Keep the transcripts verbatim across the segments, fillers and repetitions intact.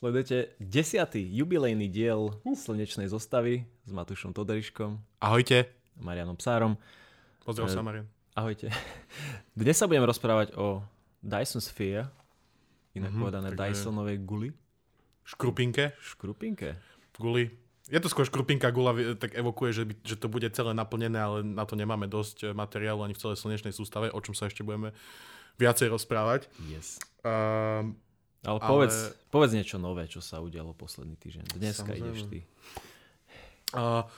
Sledujete desiatý jubilejný diel uh. Slnečnej zostavy s Matúšom Toderiškom. Ahojte. A Mariánom Psárom. Pozdrav sa, Marián. Ahojte. Dnes sa budem rozprávať o Dyson Sphere, inak mm-hmm, povedané Dysonovej guli. Škrupinke. Škrupinke. Guli. Je to skôr škrupinka, gula tak evokuje, že, by, že to bude celé naplnené, ale na to nemáme dosť materiálu ani v celej slnečnej sústave, o čom sa ešte budeme viacej rozprávať. Yes. Um, Ale povedz, ale povedz niečo nové, čo sa udialo posledný týždeň. Dneska samozrejme. Ideš ty. Uh,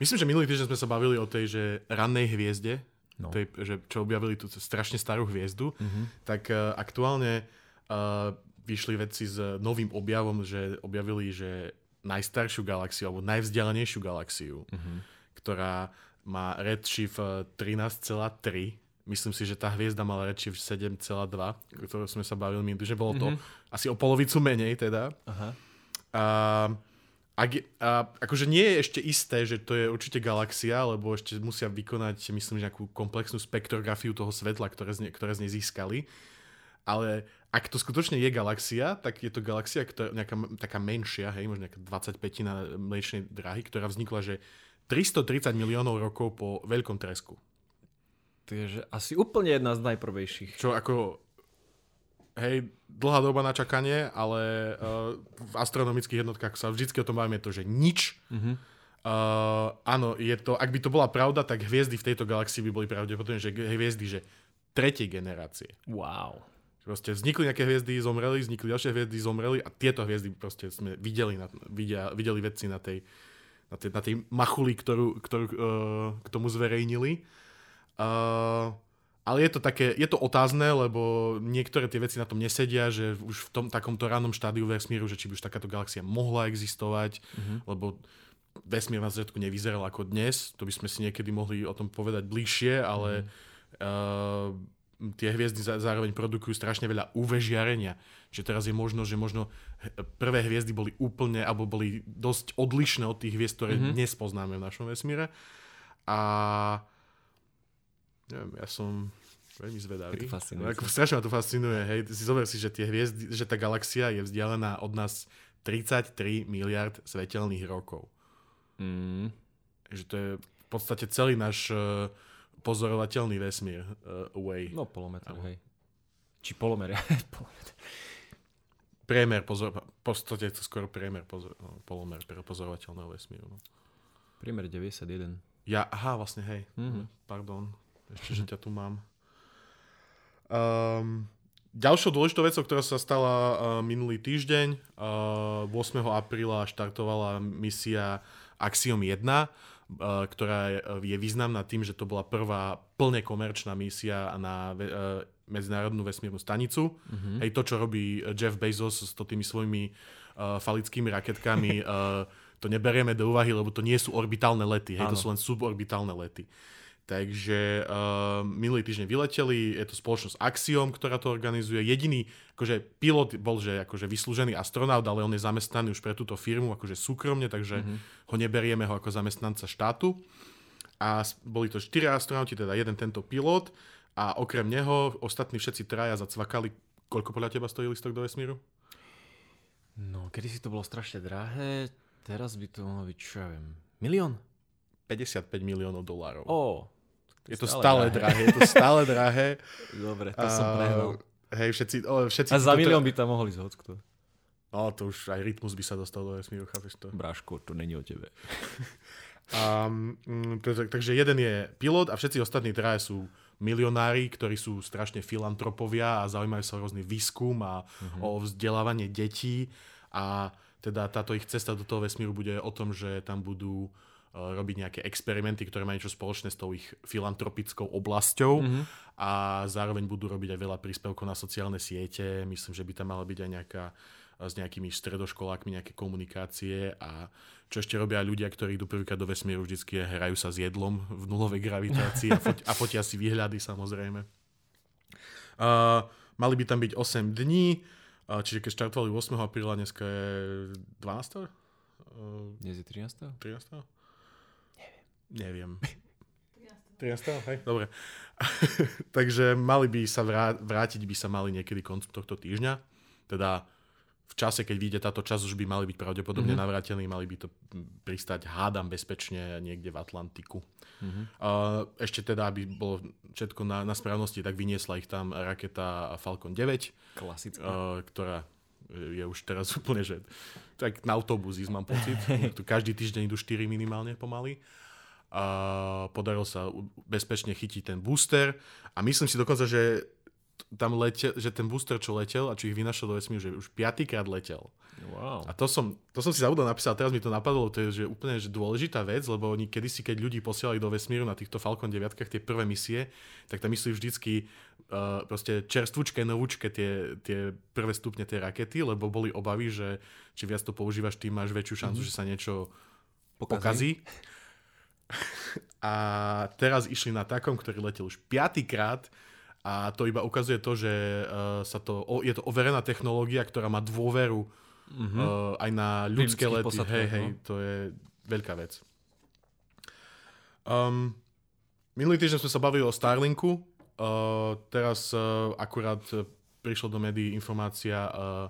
myslím, že minulý týždeň sme sa bavili o tej že rannej hviezde, no. tej, že, čo objavili tú strašne starú hviezdu. Uh-huh. Tak uh, aktuálne uh, vyšli vedci s novým objavom, že objavili že najstaršiu galaxiu alebo najvzdialenejšiu galaxiu, uh-huh. ktorá má redshift trinásť celá tri. Myslím si, že tá hviezda mala reči v sedem celá dva, ktorú sme sa bavili minulý, že bolo to mm-hmm. asi o polovicu menej teda. Aha. A, a, a, akože nie je ešte isté, že to je určite galaxia, lebo ešte musia vykonať, myslím, že nejakú komplexnú spektrografiu toho svetla, ktoré z, ne, ktoré z nej získali. Ale ak to skutočne je galaxia, tak je to galaxia, ktorá nejaká taká menšia, hej, možno nejaká dvadsaťpätina mliečnej dráhy, ktorá vznikla, že tristotridsať miliónov rokov po veľkom tresku. To je že asi úplne jedna z najprvejších. Čo ako, hej, dlhá doba na čakanie, ale uh, v astronomických jednotkách sa vždycky o tom bavíme to, že nič. Mm-hmm. Uh, áno, je to, ak by to bola pravda, tak hviezdy v tejto galaxii by boli pravdepodobne, že hviezdy, že tretej generácie. Wow. Proste vznikli nejaké hviezdy, zomreli, vznikli ďalšie hviezdy, zomreli a tieto hviezdy proste sme videli, na, vidia, videli vedci na tej, na tej, na tej machuli, ktorú, ktorú uh, k tomu zverejnili. Uh, ale je to také, je to otázne, lebo niektoré tie veci na tom nesedia, že už v tom takomto rannom štádiu vesmíru, že či by už takáto galaxia mohla existovať, mm-hmm. lebo vesmír na začiatku nevyzeral ako dnes, to by sme si niekedy mohli o tom povedať bližšie, ale mm-hmm. uh, tie hviezdy zároveň produkujú strašne veľa ú vé žiarenia, čiže teraz je možno, že možno prvé hviezdy boli úplne, alebo boli dosť odlišné od tých hviezd, ktoré mm-hmm. dnes poznáme v našom vesmíre. A neviem, ja som veľmi zvedavý. Strašne ma to fascinuje. Hej. Si zober si, že, tie hviezdy, že tá galaxia je vzdialená od nás tridsaťtri miliárd svetelných rokov. Mm. Že to je v podstate celý náš uh, pozorovateľný vesmír. Uh, away. No polometr, ano. Hej. Či polomer. polomer. Priemer pozorovateľného. V podstate je to skoro priemer pozor, no, polomer pozorovateľného vesmíru. No. Priemer deväťdesiatjeden. Ja, aha, vlastne, hej. Mm-hmm. Pardon. Ešte, že ťa tu mám. Um, ďalšou dôležitou vecou, ktorá sa stala uh, minulý týždeň, uh, ôsmeho apríla štartovala misia Axiom jeden, uh, ktorá je, je významná tým, že to bola prvá plne komerčná misia na ve, uh, medzinárodnú vesmírnu stanicu. Mm-hmm. Hej, to, čo robí Jeff Bezos s tými svojimi uh, falickými raketkami, uh, to neberieme do úvahy, lebo to nie sú orbitálne lety. Hej, to sú len suborbitálne lety. Takže uh, minulý týždeň vyleteli, je to spoločnosť Axiom, ktorá to organizuje. Jediný akože, pilot bol že, akože, vyslúžený astronaut, ale on je zamestnaný už pre túto firmu akože súkromne, takže mm-hmm. ho neberieme ho ako zamestnanca štátu. A boli to štyria astronauti, teda jeden tento pilot a okrem neho ostatní všetci traja zacvakali. Koľko podľa teba stojí listok do vesmíru? No, kedysi to bolo strašne drahé, teraz by to mohlo byť, čo ja viem, milión? päťdesiatpäť miliónov dolárov. Oh. Je to stále, stále drahé, je to stále drahé. Dobre, to a, som prehnal. Hej, všetci, o, všetci a za milión by tam mohli ísť hockto. No, to už aj Rytmus by sa dostal do vesmíru, chápeš to? Bráško, to není o tebe. um, takže, takže jeden je pilot a všetci ostatní traje sú milionári, ktorí sú strašne filantropovia a zaujímajú sa o rôzny výskum a mm-hmm. o vzdelávanie detí. A teda táto ich cesta do toho vesmíru bude o tom, že tam budú robiť nejaké experimenty, ktoré majú niečo spoločné s tou ich filantropickou oblasťou mm-hmm. a zároveň budú robiť aj veľa príspevkov na sociálne siete. Myslím, že by tam mala byť aj nejaká s nejakými stredoškolákmi nejaké komunikácie a čo ešte robia ľudia, ktorí idú prvýkrát do vesmíru, vždycky hrajú sa s jedlom v nulovej gravitácii a, fot- a fotia si výhľady samozrejme. Uh, mali by tam byť osem dní, uh, čiže keď štartovali ôsmeho apríla, dneska je dvanásteho? Uh, Dnes je trinásteho? trinásteho? Neviem. trinásteho. trinásteho. Hej, dobre. Takže mali by sa vrá- vrátiť, by sa mali niekedy koncom tohto týždňa. Teda v čase, keď vyjde táto časť, už by mali byť pravdepodobne mm-hmm. navrátení, mali by to pristať, hádam, bezpečne niekde v Atlantiku. Mm-hmm. Ešte teda, aby bolo všetko na, na správnosti, tak vyniesla ich tam raketa Falcon deväť. Klasická. Ktorá je už teraz úplne, že tak na autobus ísť, mám pocit. Tu každý týždeň idú štyri minimálne pomaly. A podarilo sa bezpečne chytiť ten booster. A myslím si dokonca, že tam letel, že ten booster, čo letel a čo ich vynašiel do vesmíru, že už piatýkrát letel. Wow. A to som, to som si zabudol napísať, teraz mi to napadlo, to je že úplne že dôležitá vec, lebo oni kedysi, keď ľudí posielali do vesmíru na týchto Falcon deväť-kách tie prvé misie, tak tam myslí vždycky uh, proste čerstvučké, novúčke tie, tie prvé stupne tie rakety, lebo boli obavy, že či viac to používaš, tým máš väčšiu šancu, mm-hmm. že sa niečo pokazí. pokazí. A teraz išli na takom, ktorý letel už piatýkrát, a to iba ukazuje to, že sa to, je to overená technológia, ktorá má dôveru mm-hmm. aj na ľudské lety. Posadky, hej, hej, no. To je veľká vec. Um, minulý týždeň sme sa bavili o Starlinku. Uh, teraz uh, akurát prišla do médií informácia, uh,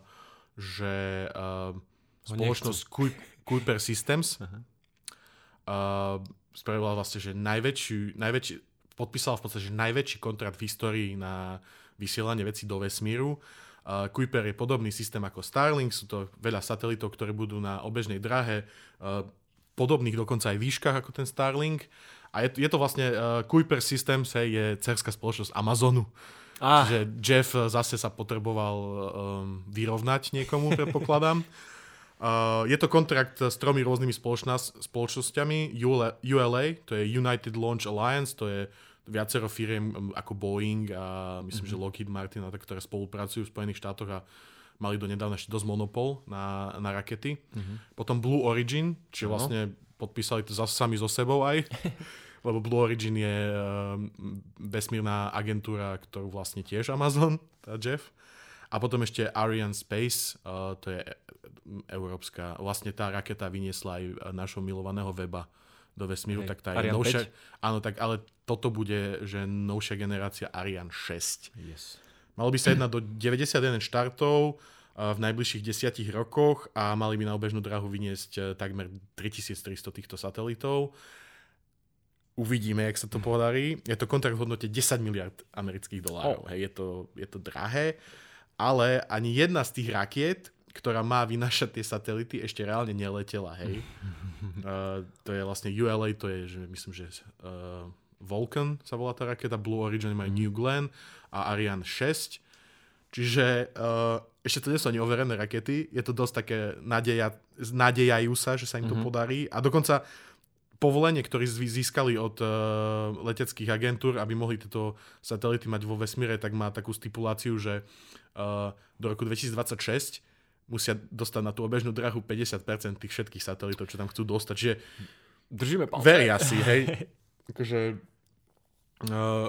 že uh, spoločnosť Kuiper Systems uh-huh. Uh, spravila vlastne, že najväčší, najväčší, podpísala v podstate, že najväčší kontrakt v histórii na vysielanie vecí do vesmíru. Uh, Kuiper je podobný systém ako Starlink, sú to veľa satelitov, ktoré budú na obežnej dráhe, uh, podobných dokonca aj výškach ako ten Starlink. A je, je to vlastne, uh, Kuiper Systems hej, je dcerská spoločnosť Amazonu. Ah. Že Jeff zase sa potreboval um, vyrovnať niekomu, predpokladám. Uh, je to kontrakt s tromi rôznymi spoločnosťami. U L A, to je United Launch Alliance, to je viacero firiem ako Boeing a myslím, mm-hmm. že Lockheed Martin, a tak, ktoré spolupracujú v Spojených štátoch a mali donedávna ešte dosť monopol na, na rakety. Mm-hmm. Potom Blue Origin, čiže no. vlastne podpísali to zase sami so sebou aj, lebo Blue Origin je uh, vesmírna agentúra, ktorú vlastne tiež Amazon, tá Jeff. A potom ešte Arianespace, uh, to je európska, vlastne tá raketa vyniesla aj našho milovaného Weba do vesmíru, hey, tak tá je novšia, áno, tak ale toto bude, že novšia generácia Ariane šesť. Yes. Malo by sa jednať do deväťdesiatjeden štartov v najbližších desiatich rokoch a mali by na obežnú dráhu vyniesť takmer tritisíctristo týchto satelitov. Uvidíme, jak sa to podarí. Je to kontrakt v hodnote desať miliárd amerických dolárov. Oh. Hej, je to, je to drahé, ale ani jedna z tých rakiet, ktorá má vynášať tie satelity, ešte reálne neletela, hej. Uh, to je vlastne U L A, to je, že myslím, že uh, Vulcan sa volá tá raketa, Blue Origin má New Glenn a Ariane šesť. Čiže uh, ešte to nie sú ani overené rakety, je to dosť také, nádeja, nádejajú sa, že sa im to mm-hmm. podarí. A dokonca povolenie, ktoré získali od uh, leteckých agentúr, aby mohli tieto satelity mať vo vesmíre, tak má takú stipuláciu, že uh, do roku dvetisícdvadsaťšesť musia dostať na tú obežnú dráhu päťdesiat percent tých všetkých satelitov, čo tam chcú dostať. Čiže držíme palce. Veria si, hej. Takže uh,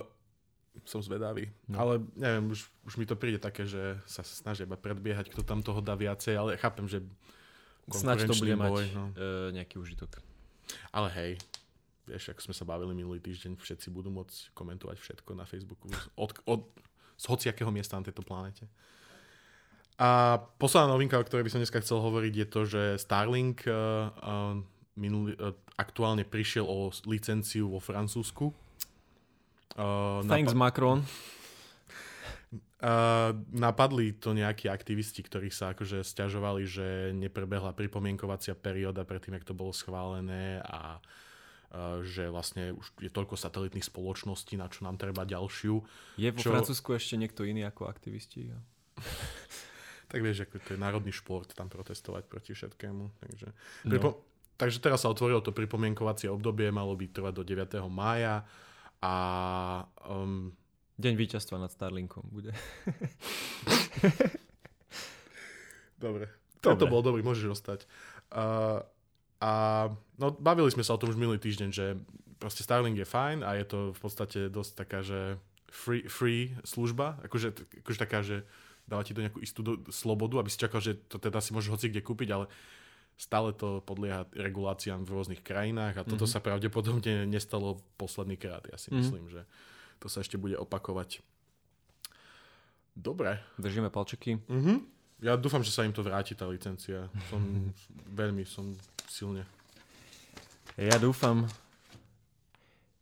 som zvedavý. No. Ale neviem, už, už mi to príde také, že sa snažia iba predbiehať, kto tam toho dá viacej, ale chápem, že snáď to bude boj, mať no. uh, nejaký užitok. Ale hej, vieš, ako sme sa bavili minulý týždeň, všetci budú môcť komentovať všetko na Facebooku od, od, z hociakého miesta na tejto planete. A posledná novinka, o ktorej by som dneska chcel hovoriť, je to, že Starlink uh, uh, minulý, uh, aktuálne prišiel o licenciu vo Francúzsku. Uh, Thanks, napad- Macron. Uh, napadli to nejakí aktivisti, ktorí sa akože sťažovali, že neprebehla pripomienkovacia perióda predtým, jak to bolo schválené, a uh, že vlastne už je toľko satelitných spoločností, na čo nám treba ďalšiu. Je vo čo... Francúzsku ešte niekto iný ako aktivisti? Ja. Tak vieš, ako to je národný šport, tam protestovať proti všetkému. Takže, no. pripo- takže teraz sa otvorilo to pripomienkovacie obdobie, malo by trvať do deviateho mája a... Um... Deň víťazstva nad Starlinkom bude. Dobre. Dobre. To bol dobrý, môžeš ostať. Uh, a no, bavili sme sa o tom už minulý týždeň, že proste Starlink je fajn a je to v podstate dosť taká, že free, free služba, akože, akože taká, že dáva ti to nejakú istú do, slobodu, aby si čakal, že to teda si môžeš hoci kde kúpiť, ale stále to podlieha reguláciám v rôznych krajinách a toto mm-hmm. sa pravdepodobne nestalo poslednýkrát. Ja si mm-hmm. myslím, že to sa ešte bude opakovať. Dobre. Držíme palčeky. Mm-hmm. Ja dúfam, že sa im to vráti, tá licencia. Som veľmi, som silne. Ja dúfam,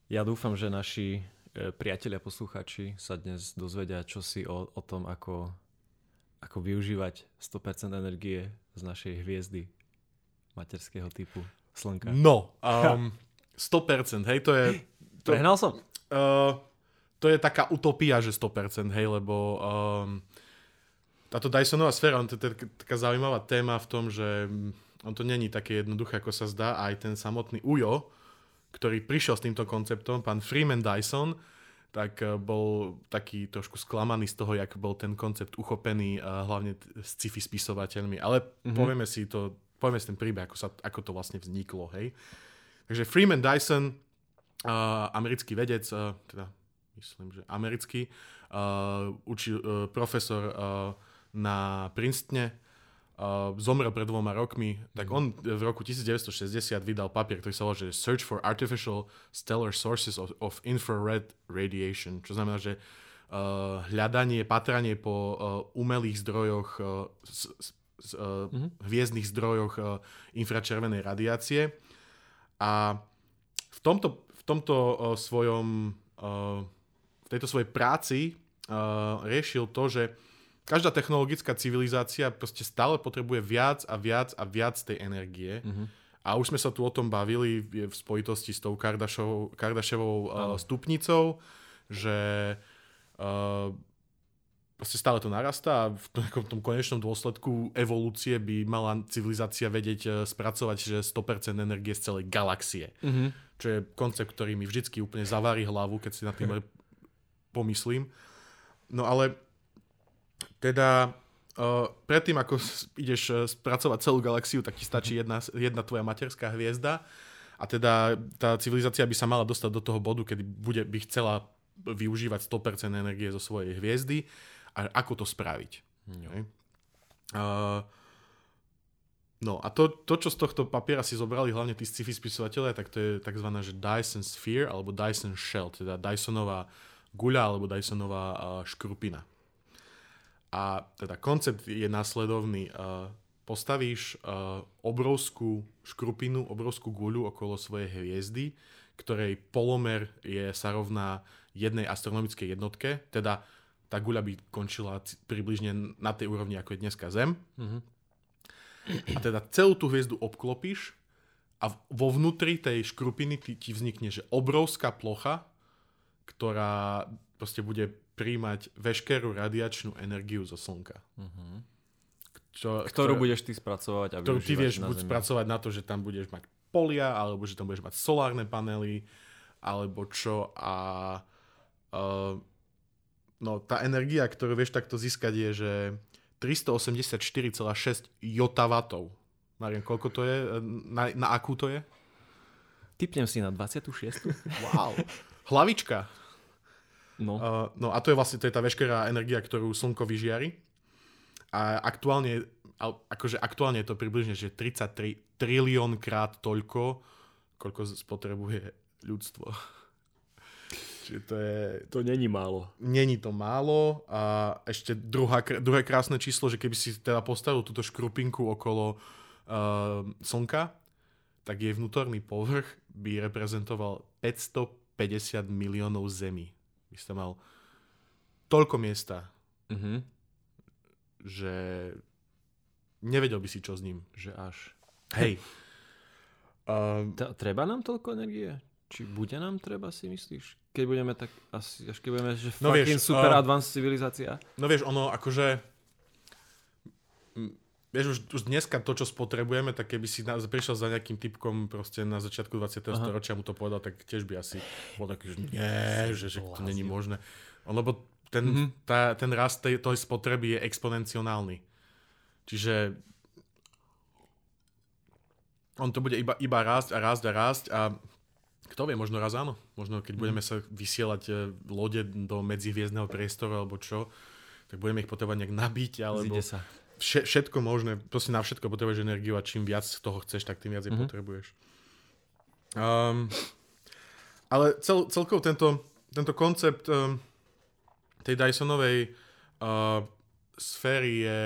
ja dúfam, že naši priatelia, poslucháči sa dnes dozvedia čosi o, o tom, ako, ako využívať sto percent energie z našej hviezdy materského typu Slnka. No, um, sto percent, hej, to je... To, prehnal som. Uh, to je taká utopia, že sto percent, hej, lebo... Um, táto Dysonová sféra, on to je taká zaujímavá téma v tom, že on to není také jednoduché, ako sa zdá. Aj ten samotný Ujo, ktorý prišiel s týmto konceptom, pán Freeman Dyson, tak bol taký trošku sklamaný z toho, jak bol ten koncept uchopený hlavne s sci-fi spisovateľmi. Ale mm-hmm. povieme si to, povieme si ten príbeh, ako, sa, ako to vlastne vzniklo. Hej? Takže Freeman Dyson, americký vedec, teda myslím, že americký, učil, profesor na Princetone, uh, zomrel pred dvoma rokmi, tak on v roku devätnásťstošesťdesiat vydal papier, ktorý sa volá, že Search for Artificial Stellar Sources of, of Infrared Radiation, čo znamená, že uh, hľadanie, patranie po uh, umelých zdrojoch, uh, s, s, uh, mm-hmm. hviezdnych zdrojoch uh, infračervenej radiácie. A v tomto, v tomto uh, svojom, uh, v tejto svojej práci uh, riešil to, že každá technologická civilizácia proste stále potrebuje viac a viac a viac tej energie. Mm-hmm. A už sme sa tu o tom bavili v spojitosti s tou Kardashovou, Kardashevou uh, stupnicou, že uh, proste stále to narastá a v tom, v tom konečnom dôsledku evolúcie by mala civilizácia vedieť spracovať, že sto percent energie z celej galaxie. Mm-hmm. Čo je koncept, ktorý mi vždycky úplne zavári hlavu, keď si nad tým pomyslím. No ale... Teda uh, predtým, ako ideš spracovať celú galaxiu, tak ti stačí jedna, jedna tvoja materská hviezda. A teda tá civilizácia by sa mala dostať do toho bodu, kedy bude, by chcela využívať sto percent energie zo svojej hviezdy. A ako to spraviť? Okay. Uh, no a to, to, čo z tohto papiera si zobrali hlavne tí sci-fi spisovatelia, tak to je tzv. Dyson Sphere alebo Dyson Shell, teda Dysonová guľa alebo Dysonová uh, škrupina. A teda koncept je následovný. Postavíš obrovskú škrupinu, obrovskú guľu okolo svojej hviezdy, ktorej polomer je sa rovná jednej astronomickej jednotke. Teda tá guľa by končila približne na tej úrovni, ako je dneska Zem. Mm-hmm. A teda celú tú hviezdu obklopíš a vo vnútri tej škrupiny ti vznikne, že obrovská plocha, ktorá proste bude príjmať veškerú radiačnú energiu zo Slnka. Uh-huh. Čo, ktorú ktoré, budeš ty spracovať a využívať na Zemi. Ktorú ty vieš buď spracovať na to, že tam budeš mať polia, alebo že tam budeš mať solárne panely, alebo čo. A uh, no, tá energia, ktorú vieš takto získať, je, že tristoosemdesiatštyri celá šesť jotawatov. Marian, koľko to je? Na, na akú to je? Tipnem si na dvadsaťšesť. Wow. Hlavička. No. Uh, no a to je vlastne to je tá veškerá energia, ktorú Slnko vyžiari. A aktuálne, akože aktuálne je to približne, že tridsaťtri trilión krát toľko, koľko spotrebuje ľudstvo. Čiže to je... To není málo. Není to málo. A ešte druhá, druhé krásne číslo, že keby si teda postavil túto škrupinku okolo uh, Slnka, tak jej vnútorný povrch by reprezentoval päťstopäťdesiat miliónov Zemí. By ste mal toľko miesta, uh-huh. že nevedel by si, čo s ním. Že až... Hej. Uh, T- treba nám toľko energie? Či bude nám treba, si myslíš? Keď budeme tak... Asi, až keď budeme, že no fucking vieš, super uh, advanced civilizácia. No vieš, ono akože... Vieš, už, už dneska to, čo spotrebujeme, tak keby si na, prišiel za nejakým typkom proste na začiatku dvadsiateho Aha. storočia mu to povedal, tak tiež by asi bol taký, že nie, že, že to není možné. Lebo ten, mm-hmm. tá, ten rast tej, toho spotreby je exponenciálny. Čiže on to bude iba, iba rásť a rásť a rásť a kto vie, možno raz áno. Možno keď mm-hmm. budeme sa vysielať lode do medzihviezdneho priestoru alebo čo, tak budeme ich potrebovať nejak nabiť alebo... Zide sa. Všetko možné, proste na všetko potrebuješ energiu a čím viac toho chceš, tak tým viac mm-hmm. jej potrebuješ. Um, ale cel, celkovo tento, tento koncept um, tej Dysonovej uh, sféry je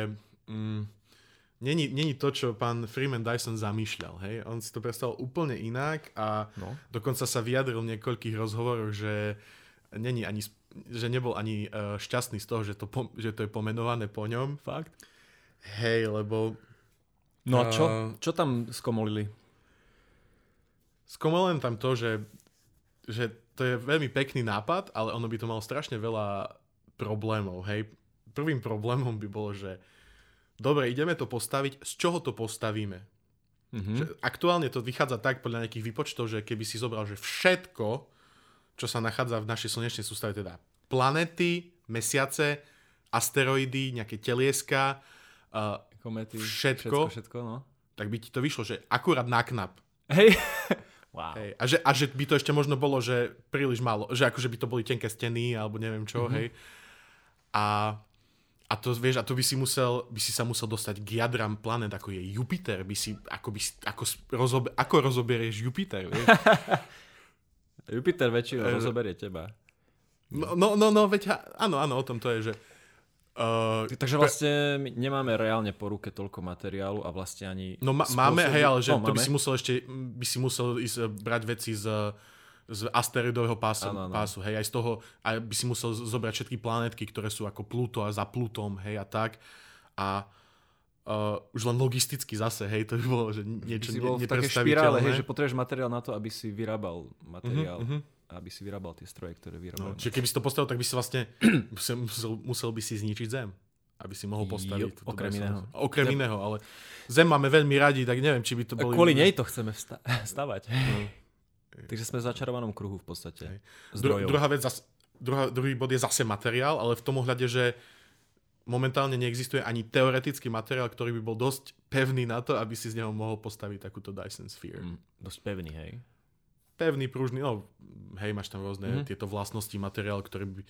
Mm, Není, není to, čo pán Freeman Dyson zamýšľal. Hej? On si to predstavil úplne inak a no. dokonca sa vyjadril v niekoľkých rozhovoroch, že, není ani, že nebol ani šťastný z toho, že to, že to je pomenované po ňom. Fakt? Hej, lebo... No a čo, uh, čo tam skomolili? Skomolili tam to, že, že to je veľmi pekný nápad, ale ono by to malo strašne veľa problémov. Hej? Prvým problémom by bolo, že dobre, ideme to postaviť. Z čoho to postavíme? Mm-hmm. Aktuálne to vychádza tak podľa nejakých výpočtov, že keby si zobral, že všetko, čo sa nachádza v našej slnečnej sústave, teda planety, mesiace, asteroidy, nejaké telieska, uh, komety, všetko, všetko, všetko no. tak by ti to vyšlo, že akurát na knap. Hej. Wow. Hej. A, že, a že by to ešte možno bolo, že príliš málo, že akože by to boli tenké steny alebo neviem čo. Mm-hmm. Hej. A... A to, vieš, a to by si musel, by si sa musel dostať k jadram planet, ako je Jupiter, by si, ako, by si, ako, rozobe, ako rozoberieš Jupiter, vieš? Jupiter väčšinou rozoberie teba. No, no, no, no veď, áno, áno, o tom to je, že... Uh, Takže vlastne my nemáme reálne po ruke toľko materiálu a vlastne ani... No ma, máme, spôsobu... hej, ale že no, to by si musel ešte, by si musel ísť brať veci z... z asteroidového pásu, ano, ano. pásu, hej, aj z toho, aj by si musel zobrať všetky planetky, ktoré sú ako Pluto a za Plutom, hej, a tak. A uh, už len logisticky zase, hej, to by bolo, že niečo nepredstaviteľné. By si bol v takej špirále, hej, že potrebuješ materiál na to, aby si vyrábal materiál, mm-hmm. aby si vyrábal tie stroje, ktoré vyrábal. No, čiže keby si to postavil, tak by si vlastne musel, musel by si zničiť Zem, aby si mohol postaviť. Jo, okrem iného. Okrem Zem. iného, ale Zem máme veľmi radi, tak neviem, či by to boli... Kvôli nej to chceme vsta- stavať. No. Takže sme v začarovanom kruhu v podstate. Dru- druhá vec, zas, druhá, druhý bod je zase materiál, ale v tom ohľade, že momentálne neexistuje ani teoretický materiál, ktorý by bol dosť pevný na to, aby si z neho mohol postaviť takúto Dyson Sphere. Mm, dosť pevný, hej? Pevný, pružný, no hej, máš tam rôzne mm. tieto vlastnosti materiál, ktorý by,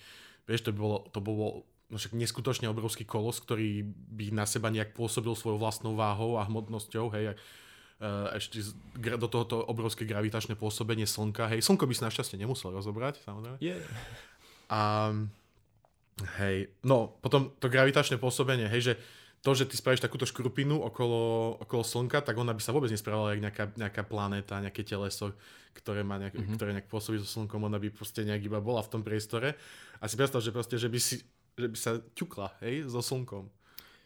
vieš, to by bolo, to by bolo no však neskutočne obrovský kolos, ktorý by na seba nejak pôsobil svojou vlastnou váhou a hmotnosťou, hej, ešte do tohoto obrovské gravitačné pôsobenie Slnka. Hej, Slnko by si našťastie nemusel rozobrať, samozrejme. Yeah. A, hej, no, potom to gravitačné pôsobenie, hej, že to, že ty spravíš takúto škrupinu okolo, okolo Slnka, tak ona by sa vôbec nespravila jak nejaká, nejaká planéta, nejaké teleso, ktoré, má nejak, mm-hmm. ktoré nejak pôsobí so Slnkom, ona by proste nejak iba bola v tom priestore. A si predstav, že proste, že by, si, že by sa ťukla, hej, so Slnkom.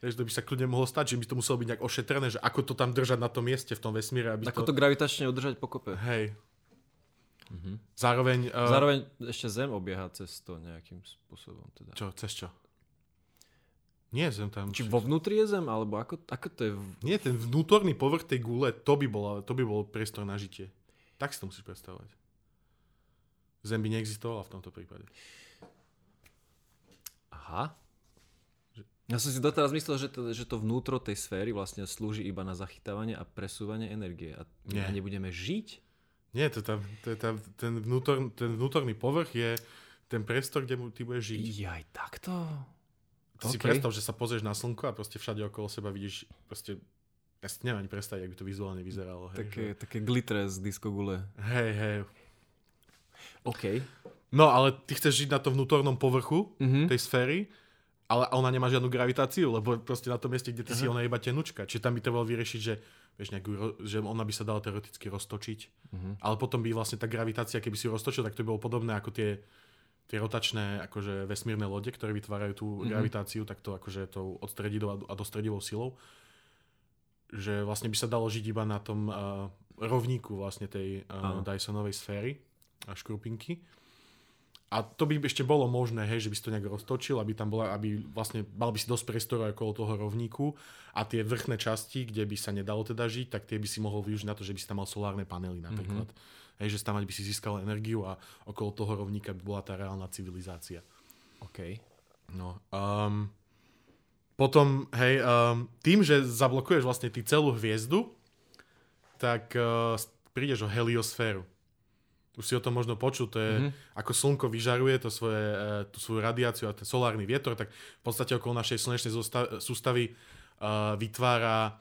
Že to by sa kľudne mohlo stať, že by to muselo byť nejak ošetrené, že ako to tam držať na tom mieste v tom vesmíre. Aby ako to... to gravitačne udržať pokope. Hej. Mhm. Zároveň... Uh... Zároveň ešte Zem obieha cez to nejakým spôsobom. Teda. Čo? Cez čo? Nie Zem tam... Či vo vnútri je Zem? Alebo ako, ako to je... Nie, ten vnútorný povrch tej gule, to by bolo, to by bol priestor na žitie. Tak si to musíš predstavovať. Zem by neexistovala v tomto prípade. Aha. Ja som si doteraz myslel, že to, že to vnútro tej sféry vlastne slúži iba na zachytávanie a presúvanie energie. A my Nie. nebudeme žiť? Nie, to tá, to tá, ten, vnútor, ten vnútorný povrch je ten priestor, kde ty budeš žiť. Jaj, takto? Ty okay. si predstav, že sa pozrieš na Slnko a proste všade okolo seba vidíš proste... Ja si neviem ani predstaviť, ak by to vizuálne vyzeralo. Hej, také, že... také glitre z diskogule. Hej, hej. OK. No, ale ty chceš žiť na tom vnútornom povrchu mm-hmm. tej sféry, ale ona nemá žiadnu gravitáciu, lebo proste na tom mieste, kde ty Aha. si, ona je iba tenučka. Čiže tam by trebalo vyriešiť, že, vieš, nejakú, že ona by sa dala teoreticky roztočiť. Uh-huh. Ale potom by vlastne tá gravitácia, keby si ju roztočil, tak to by bolo podobné ako tie, tie rotačné akože vesmírne lode, ktoré vytvárajú tú uh-huh. gravitáciu, tak to akože tou odstredidou a dostredidou silou. Že vlastne by sa dalo žiť iba na tom uh, rovníku vlastne tej uh, Dysonovej sféry a škrupinky. A to by ešte bolo možné, hej, že by si to nejak roztočil, aby tam bola, aby vlastne mal by si dosť priestoru okolo toho rovníku a tie vrchné časti, kde by sa nedalo teda žiť, tak tie by si mohol využiť na to, že by si tam mal solárne panely napríklad. Mm-hmm. Hej, že tam by si získal energiu a okolo toho rovníka by bola tá reálna civilizácia. OK. No. Um, potom, hej, um, tým, že zablokuješ vlastne ty celú hviezdu, tak uh, prídeš o heliosféru. Už si o tom možno počuť, to je, mm-hmm. ako slnko vyžaruje to svoje, tú svoju radiáciu a ten solárny vietor, tak v podstate okolo našej slnečnej sústavy uh, vytvára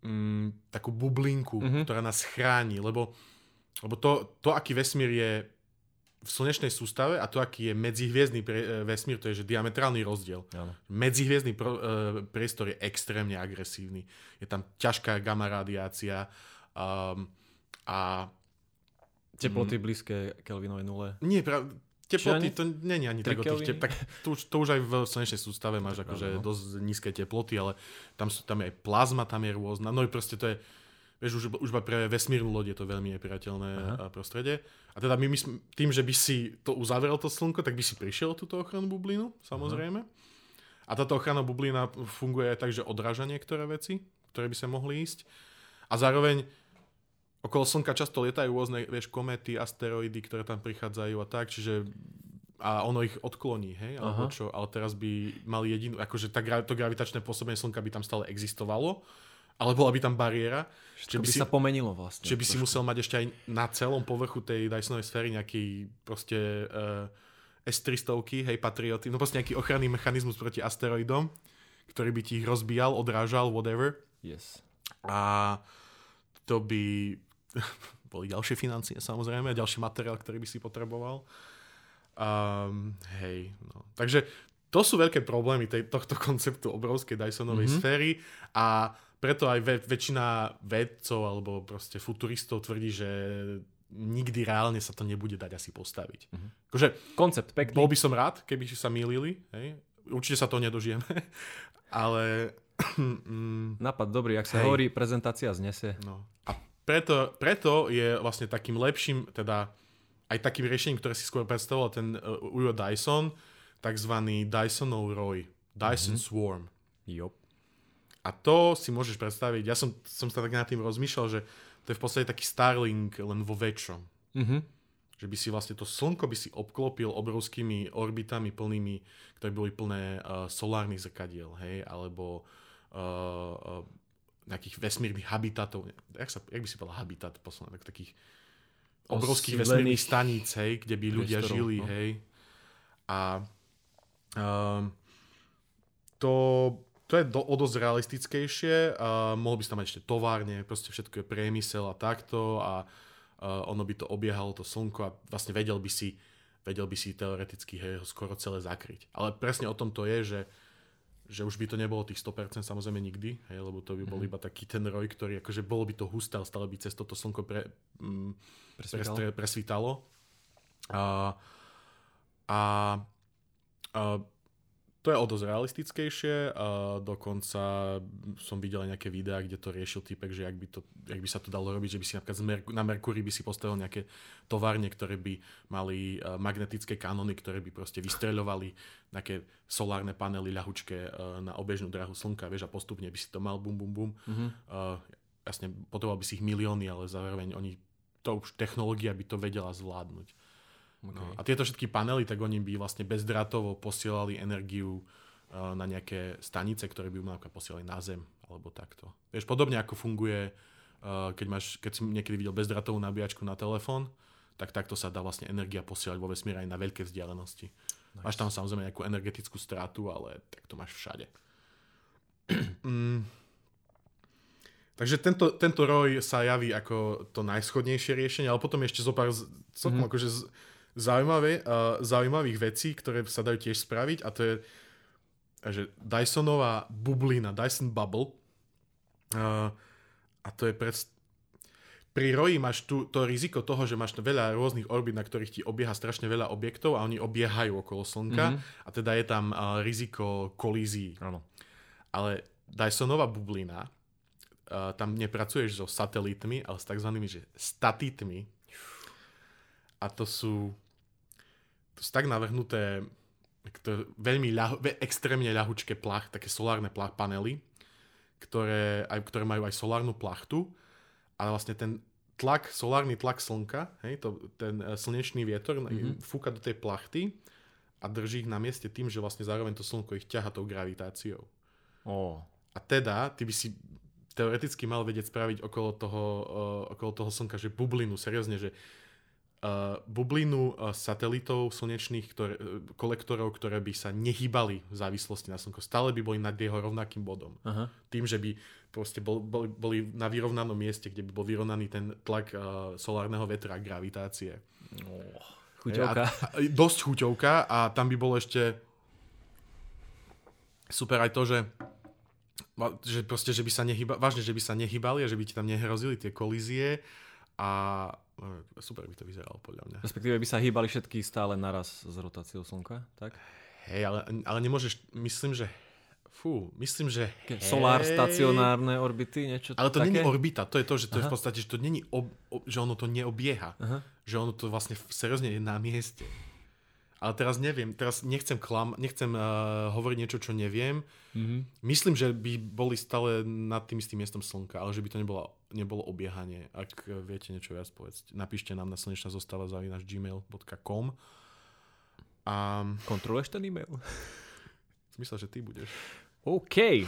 um, takú bublinku, mm-hmm. ktorá nás chráni, lebo, lebo to, to, aký vesmír je v slnečnej sústave a to, aký je medzihviezdny vesmír, to je že diametrálny rozdiel. Ano. Medzihviezdny pro, e, priestor je extrémne agresívny. Je tam ťažká gamma radiácia um, a... Teploty m- blízke Kelvinovej nule. Nie, pravda. Teploty, to nie je ani tak o tých teplotách. To už aj v slnečnej sústave máš akože no. dosť nízke teploty, ale tam, sú, tam je aj plazma, tam je rôzna. No i proste to je, vieš, už, už pre vesmírnu loď je to veľmi nepriateľné Aha. prostredie. A teda my, my tým, že by si to uzavrel to slnko, tak by si prišiel túto ochranu bublinu, samozrejme. Aha. A táto ochrana bublina funguje aj tak, že odráža niektoré veci, ktoré by sa mohli ísť. A zároveň okolo slnka často lietajú rôzne, vieš, kométy, asteroidy, ktoré tam prichádzajú a tak, čiže a ono ich odkloní, hej, alebo Aha. čo, ale teraz by mali jedinú, akože tá, to gravitačné pôsobenie slnka by tam stále existovalo, ale bola by tam bariéra. Všetko by, by si, sa pomenilo vlastne. Čiže by si musel mať ešte aj na celom povrchu tej Dysonovej sféry nejaký proste uh, es tristo, hej, Patrioty, no proste nejaký ochranný mechanizmus proti asteroidom, ktorý by ti ich rozbíjal, odrážal, whatever. Yes. A to by... boli ďalšie financie, samozrejme, a ďalší materiál, ktorý by si potreboval. Um, hej, no. Takže to sú veľké problémy tej, tohto konceptu obrovskej Dysonovej mm-hmm. sféry a preto aj ve, väčšina vedcov alebo proste futuristov tvrdí, že nikdy reálne sa to nebude dať asi postaviť. Mm-hmm. Akože, koncept pekný. Bol by som rád, keby si sa mýlili. Hej. Určite sa to nedožijeme, ale... Nápad dobrý, ak sa hej. hovorí, prezentácia znesie. No. A Preto, preto je vlastne takým lepším, teda aj takým riešením, ktoré si skôr predstavoval ten Ujo uh, Dyson, takzvaný Dysonov roj, Dyson mm-hmm. Swarm. Yep. A to si môžeš predstaviť, ja som, som sa tak nad tým rozmýšľal, že to je v podstate taký Starlink len vo väčšom. Mm-hmm. Že by si vlastne to slnko by si obklopil obrovskými orbitami plnými, ktoré boli plné uh, solárnych zrkadiel, hej, alebo... Uh, uh, nejakých vesmírnych habitatov, jak, sa, jak by si povedal habitat posledná, takých obrovských vesmírnych staníc, hej, kde by ľudia žili, no. hej. A um, to, to je do, o dosť realistickejšie, uh, mohol by si tam mať ešte továrne, proste všetko je priemysel a takto a uh, ono by to obiehalo to slnko a vlastne vedel by si, vedel by si teoreticky, hej, ho skoro celé zakryť. Ale presne o tom to je, že že už by to nebolo tých sto percent samozrejme nikdy, hej, lebo to by bol iba taký ten roj, ktorý akože bolo by to husté, ale stále by cez toto slnko pre, mm, presvítalo. presvítalo. A, a, a to je o dosť realistickejšie. A dokonca som videl aj nejaké videá, kde to riešil týpek, že jak by, to, jak by sa to dalo robiť, že by si napríklad Merk- na Merkúrii by si postavil nejaké továrne, ktoré by mali magnetické kanóny, ktoré by proste vystreľovali nejaké solárne panely ľahučké na obežnú dráhu slnka, vieš, a postupne by si to mal bum bum bum. Mm-hmm. Uh, jasne, potreboval by si ich milióny, ale zároveň oni, to už technológia by to vedela zvládnuť. Okay. No, a tieto všetky panely, tak oni by vlastne bezdrátovo posielali energiu uh, na nejaké stanice, ktoré by umelka posielali na Zem, alebo takto. Vieš, podobne ako funguje, uh, keď máš, keď si niekedy videl bezdrátovú nabíjačku na telefón, tak takto sa dá vlastne energia posielať vo vesmíre aj na veľké vzdialenosti. Nice. Máš tam samozrejme nejakú energetickú stratu, ale tak to máš všade. mm. Takže tento, tento roj sa javí ako to najschodnejšie riešenie, ale potom ešte zopár z, celkom mm. akože z, Zaujímavé, uh, zaujímavých vecí, ktoré sa dajú tiež spraviť, a to je že Dysonová bublina, Dyson Bubble. Uh, a to je pred... pri roji máš tu, to riziko toho, že máš veľa rôznych orbít, na ktorých ti obieha strašne veľa objektov a oni obiehajú okolo slnka, mm-hmm. a teda je tam uh, riziko kolízií. Áno. Ale Dysonová bublina, uh, tam nepracuješ so satelitmi, ale s takzvanými že statitmi. A to sú, to sú tak navrhnuté to veľmi ľahu, extrémne ľahučké plach, také solárne plach, panely, ktoré, aj, ktoré majú aj solárnu plachtu. Ale vlastne ten tlak, solárny tlak slnka, hej, to, ten slnečný vietor mm-hmm. fúka do tej plachty a drží ich na mieste tým, že vlastne zároveň to slnko ich ťaha tou gravitáciou. Oh. A teda, ty by si teoreticky mal vedieť spraviť okolo toho, uh, okolo toho slnka, že bublinu, seriózne, že Uh, bublinu uh, satelitov slnečných ktoré, uh, kolektorov, ktoré by sa nehýbali v závislosti na slnko. Stále by boli nad jeho rovnakým bodom. Aha. Tým, že by proste bol, bol, boli na vyrovnanom mieste, kde by bol vyrovnaný ten tlak uh, solárneho vetra a gravitácie. Oh. Chuťovka. A, a, dosť chuťovka a tam by bolo ešte super aj to, že, že proste, že by sa nehyba, vážne, že by sa nehybali a že by ti tam nehrozili tie kolízie a super by to vyzeralo podľa mňa. Respektíve by sa hýbali všetky stále naraz s rotáciou Slnka, tak? Hej, ale, ale nemôžeš, myslím, že Fú, myslím, že... Hej. Solár, stacionárne orbity, niečo také? Ale to také? Není orbita, to je to, že to Aha. je v podstate, že to není, ob, ob, že ono to neobieha. Aha. Že ono to vlastne seriózne je na mieste. Ale teraz neviem, teraz nechcem klam, nechcem uh, hovoriť niečo, čo neviem. Mhm. Myslím, že by boli stále nad tým istým miestom Slnka, ale že by to nebolo, nebolo obiehanie. Ak viete niečo viac, povedzte, napíšte nám na slnečná zostava zavináč gmail bodka com. A... Kontroluješ ten e-mail? Myslel, že ty budeš. OK.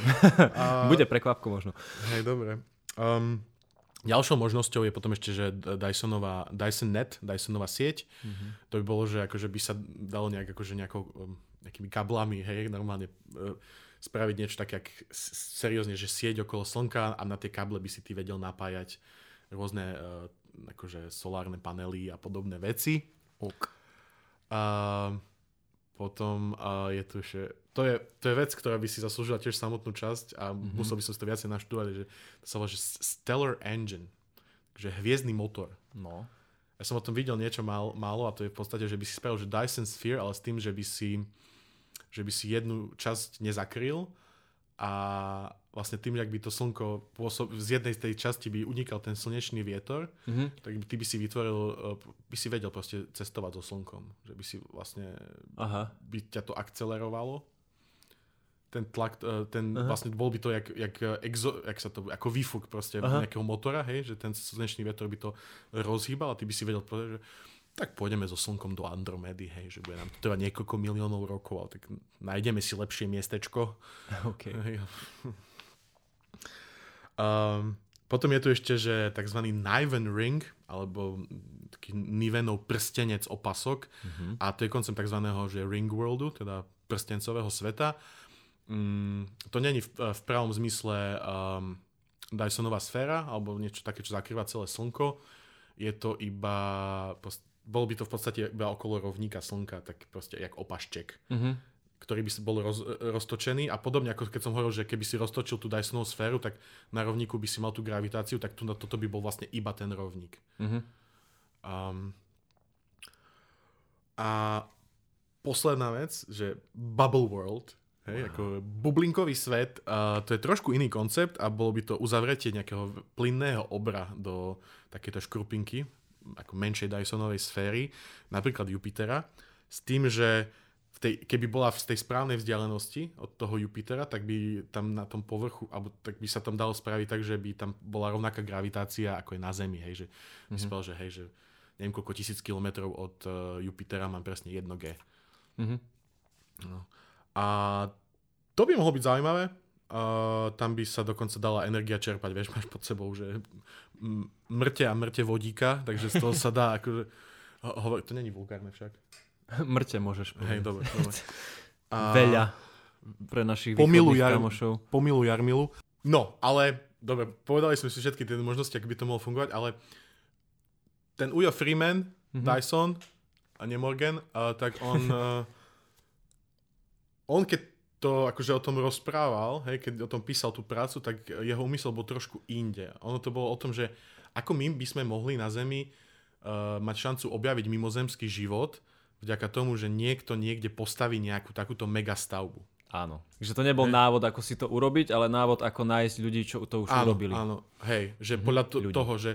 A... Bude prekvapko možno. Hej, dobre. Um, ďalšou možnosťou je potom ešte, že Dysonová, Dyson Net, Dysonová sieť. Mm-hmm. To by bolo, že akože by sa dalo nejak, akože nejako, nejakými kablami, hej, normálne uh, spraviť niečo také, seriózne, že sieť okolo Slnka a na tie kable by si ty vedel napájať rôzne uh, akože solárne panely a podobné veci. OK. Uh, Potom uh, je tu ešte... To je, to je vec, ktorá by si zaslúžila tiež samotnú časť a mm-hmm. musel by som si to viacej naštudovať, že to sa volá, že stellar engine, že hviezdny motor. No. Ja som o tom videl niečo málo, málo a to je v podstate, že by si spravil, že Dyson Sphere, ale s tým, že by si, že by si jednu časť nezakryl a vlastne tým, jak by to slnko pôsob, z jednej z tej časti by unikal ten slnečný vietor, mm-hmm. tak ty by si vytvoril, by si vedel proste cestovať so slnkom, že by si vlastne, Aha. by ťa to akcelerovalo. Ten tlak, ten Aha. vlastne bol by to jak, jak, exo, jak sa to, ako výfuk proste Aha. nejakého motora, hej, že ten slnečný vietor by to rozhýbal a ty by si vedel proste, že tak pôjdeme so slnkom do Andromedy, hej, že bude nám to trvať niekoľko miliónov rokov, ale tak nájdeme si lepšie miestečko. Okay. um, potom je tu ešte, že tzv. Niven Ring, alebo taký Nivenov prstenec opasok, uh-huh. a to je koncem tzv. Ringworldu, teda prstencového sveta. Um, to není v, v pravom zmysle um, Dysonová sféra, alebo niečo také, čo zakrýva celé slnko. Je to iba... Prost, bolo by to v podstate iba okolo rovníka slnka, tak proste jak opašček, mm-hmm. ktorý by bol roz, roztočený a podobne ako keď som hovoril, že keby si roztočil tú Dysonovú sféru, tak na rovníku by si mal tú gravitáciu, tak tu, toto by bol vlastne iba ten rovník. Mm-hmm. Um, a posledná vec, že Bubble World, hej, wow. ako bublinkový svet, uh, to je trošku iný koncept a bolo by to uzavretie nejakého plynného obra do takéto škrupinky, ako menšej Dysonovej sféry, napríklad Jupitera, s tým, že v tej, keby bola v tej správnej vzdialenosti od toho Jupitera, tak by tam na tom povrchu, alebo tak by sa tam dalo spraviť tak, že by tam bola rovnaká gravitácia ako je na Zemi, hej, že mm-hmm. myslel, že hej, že neviem koľko tisíc kilometrov od uh, Jupitera mám presne jedno gé. Mm-hmm. No. A to by mohlo byť zaujímavé. Uh, tam by sa dokonca dala energia čerpať, vieš, máš pod sebou, že m- mŕte a mŕte vodíka, takže z toho sa dá akože... Ho- hovor, to není vulgárne však. Mŕte môžeš povedať. Hej, dobre. A... Veľa pre našich východných kamošov. Pomilu Jarmilu. No, ale, dobre, povedali sme si všetky tie možnosti, ak by to mohlo fungovať, ale ten Ujo Freeman, mm-hmm. Dyson a ne Morgan, uh, tak on... Uh, on keď to akože o tom rozprával, hej, keď o tom písal tú prácu, tak jeho úmysel bol trošku inde. Ono to bolo o tom, že ako my by sme mohli na Zemi uh, mať šancu objaviť mimozemský život vďaka tomu, že niekto niekde postaví nejakú takúto megastavbu. Áno. Že to nebol hej. návod, ako si to urobiť, ale návod, ako nájsť ľudí, čo to už áno, urobili. Áno, hej. Že hm, podľa to, toho, že,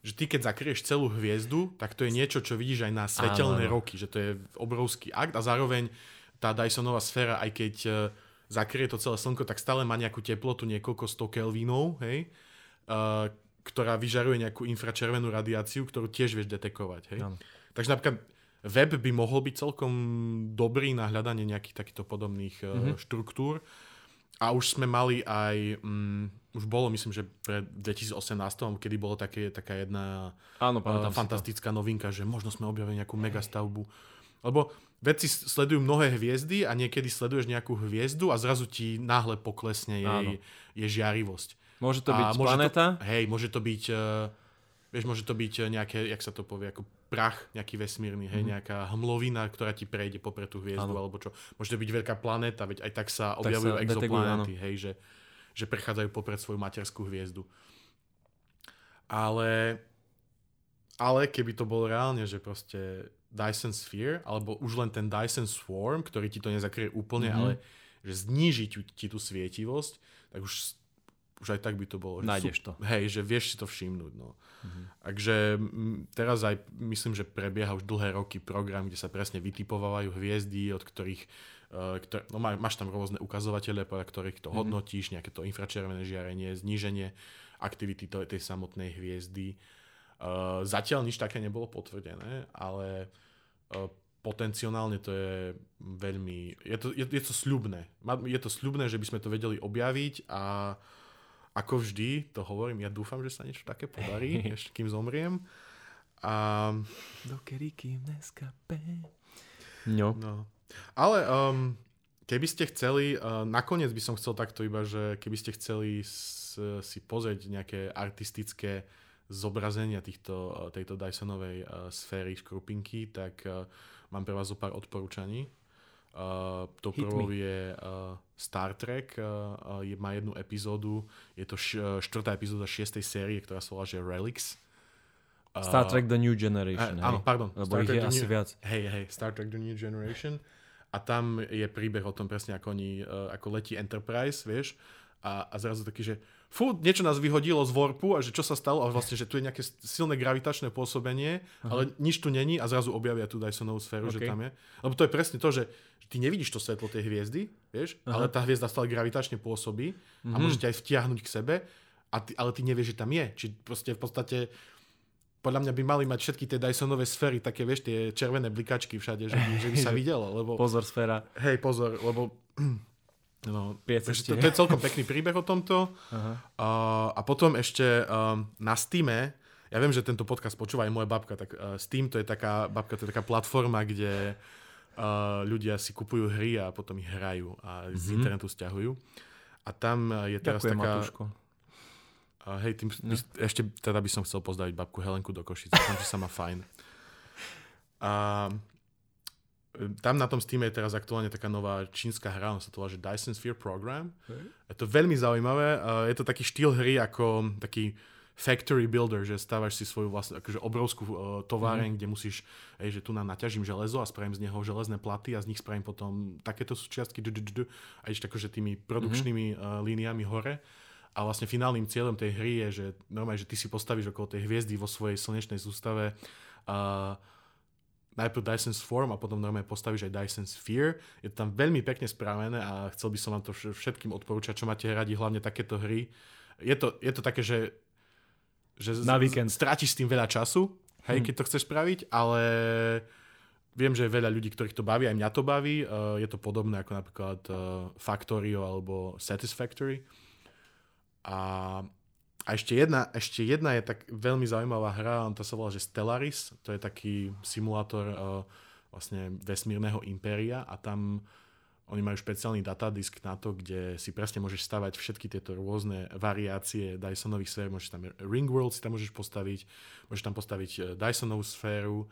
že ty keď zakrieš celú hviezdu, tak to je niečo, čo vidíš aj na svetelné áno, roky. Že to je obrovský akt a zároveň tá Dysonová sféra, aj keď uh, zakrie to celé slnko, tak stále má nejakú teplotu niekoľko sto kelvinov, hej, uh, ktorá vyžaruje nejakú infračervenú radiáciu, ktorú tiež vieš detekovať. Hej. Takže napríklad web by mohol byť celkom dobrý na hľadanie nejakých takýchto podobných uh, mm-hmm. štruktúr. A už sme mali aj, um, už bolo myslím, že pre dvetisícosemnásť, kedy bola taká jedna Áno, uh, fantastická novinka, že možno sme objavili nejakú megastavbu. Lebo vedci sledujú mnohé hviezdy a niekedy sleduješ nejakú hviezdu a zrazu ti náhle poklesne jej, jej žiarivosť. Môže to a byť môže planéta? To, hej, môže to byť... Uh, Vieš, môže to byť nejaké, jak sa to povie, ako prach nejaký vesmírny, hej, mm. nejaká hmlovina, ktorá ti prejde popred tú hviezdu, ano. Alebo čo. Môže to byť veľká planéta, veď aj tak sa objavujú tak sa exoplanéty, detekujú, hej, že, že prechádzajú popred svoju materskú hviezdu. Ale, ale keby to bol reálne, že proste Dyson Sphere, alebo už len ten Dyson Swarm, ktorý ti to nezakrie úplne, mm-hmm. ale že zníži ti, ti tú svietivosť, tak už už aj tak by to bolo. Nájdeš to. Hej, že vieš si to všimnúť. No. Mhm. Takže teraz aj myslím, že prebieha už dlhé roky program, kde sa presne vytipovávajú hviezdy, od ktorých ktoré, no máš tam rôzne ukazovatele, podľa ktorých to hodnotíš, nejaké to infračervené žiarenie, zníženie aktivity tej samotnej hviezdy. Zatiaľ nič také nebolo potvrdené, ale potenciálne to je veľmi... Je to, je, je to sľubné. Je to sľubné, že by sme to vedeli objaviť a ako vždy, to hovorím, ja dúfam, že sa niečo také podarí, ešte kým zomriem. A... Dokedy kým neskape. No. no. Ale um, keby ste chceli, uh, nakoniec by som chcel takto iba, že keby ste chceli s, si pozrieť nejaké artistické zobrazenia týchto, tejto Dysonovej uh, sféry škrupinky, tak uh, mám pre vás zo pár odporúčaní. Uh, to prvou je uh, Star Trek, uh, je, má jednu epizódu, je to š, štvrtá epizóda šiestej série, ktorá sa volá, že Relics. Uh, Star Trek The New Generation. Uh, áno, pardon. Lebo ich je asi New, viac. Hej, hej, Star Trek The New Generation. A tam je príbeh o tom presne, ako, oni, uh, ako letí Enterprise, vieš, a, a zrazu taký, že fú, niečo nás vyhodilo z warpu a že čo sa stalo a vlastne, že tu je nejaké silné gravitačné pôsobenie, aha. ale nič tu není a zrazu objavia tú Dysonovú sféru, okay. že tam je. Lebo to je presne to, že ty nevidíš to svetlo tej hviezdy, vieš, aha. ale tá hviezda stále gravitačne pôsobí mm-hmm. a môžete aj vtiahnuť k sebe, a ty, ale ty nevieš, že tam je. Či proste v podstate podľa mňa by mali mať všetky tie Dysonové sféry, také, vieš, tie červené blikačky všade, že by, že by sa videlo, lebo... Pozor, sféra. Hej, pozor, lebo... No, to, to je celkom pekný príbeh o tomto. Aha. Uh, a potom ešte um, na Steame, ja viem, že tento podcast počúva aj moja babka, tak uh, Steam to je taká, babka to je taká platforma, kde uh, ľudia si kupujú hry a potom ich hrajú a mm-hmm. z internetu stiahujú. A tam je teraz Ďakujem, taká... Matúško. Uh, hej, tým, no. ešte teda by som chcel pozdraviť babku Helenku do Košic, tam, že sa má fajn. A... Uh, Tam na tom Steam je teraz aktuálne taká nová čínska hra, on sa to volá, že Dyson Sphere Program. Okay. Je to veľmi zaujímavé. Je to taký štýl hry ako taký factory builder, že stávaš si svoju vlastnú akože obrovskú továreň, mm. kde musíš, hej, že tu nám naťažím železo a spravím z neho železné platy a z nich spravím potom takéto súčiastky a ešte akože tými produkčnými mm. líniami hore. A vlastne finálnym cieľom tej hry je, že normálne, že ty si postavíš okolo tej hviezdy vo svojej slnečnej sústave a najprv Dyson Swarm a potom normálne postavíš aj Dyson Sphere. Je to tam veľmi pekne spravené a chcel by som vám to všetkým odporúčať, čo máte radi, hlavne takéto hry. Je to, je to také, že, že na víkend strátiš s tým veľa času, hej, hmm. keď to chceš spraviť, ale viem, že je veľa ľudí, ktorých to baví, aj mňa to baví. Je to podobné ako napríklad Factorio alebo Satisfactory. A, a ešte, jedna, ešte jedna je tak veľmi zaujímavá hra, to sa volá, že Stellaris, to je taký simulátor uh, vlastne vesmírneho impéria a tam oni majú špeciálny datadisk na to, kde si presne môžeš stavať všetky tieto rôzne variácie Dysonových sfér, môžeš tam Ringworld si tam môžeš postaviť, môžeš tam postaviť Dysonovú sféru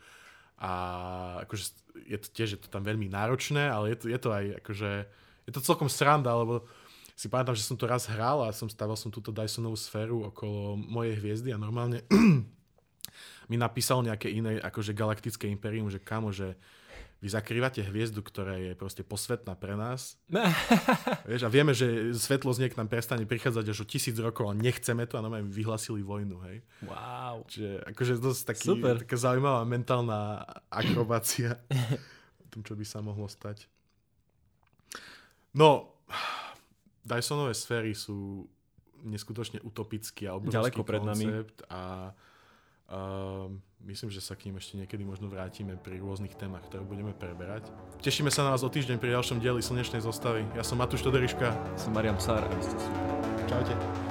a akože je to tiež je to tam veľmi náročné, ale je to, je to aj akože, je to celkom sranda, lebo si pamätám, že som to raz hral a som staval som túto Dysonovú sféru okolo mojej hviezdy a normálne mi napísal nejaké iné akože galaktické impérium, že kamo, že vy zakrývate hviezdu, ktorá je proste posvetná pre nás. Vieš, a vieme, že svetlo z niek nám prestane prichádzať až o tisíc rokov a nechceme to a normálne vyhlasili vojnu. Hej. Wow. Čiže akože dosť taký, taká zaujímavá mentálna akrobácia o tom, čo by sa mohlo stať. No... Dysonové sféry sú neskutočne utopický a obrovský koncept a uh, myslím, že sa k ním ešte niekedy možno vrátime pri rôznych témach, ktoré budeme preberať. Tešíme sa na vás o týždeň pri ďalšom dieli Slnečnej zostavy. Ja som Matúš Toderiška. Som Marián Psár. Čaute.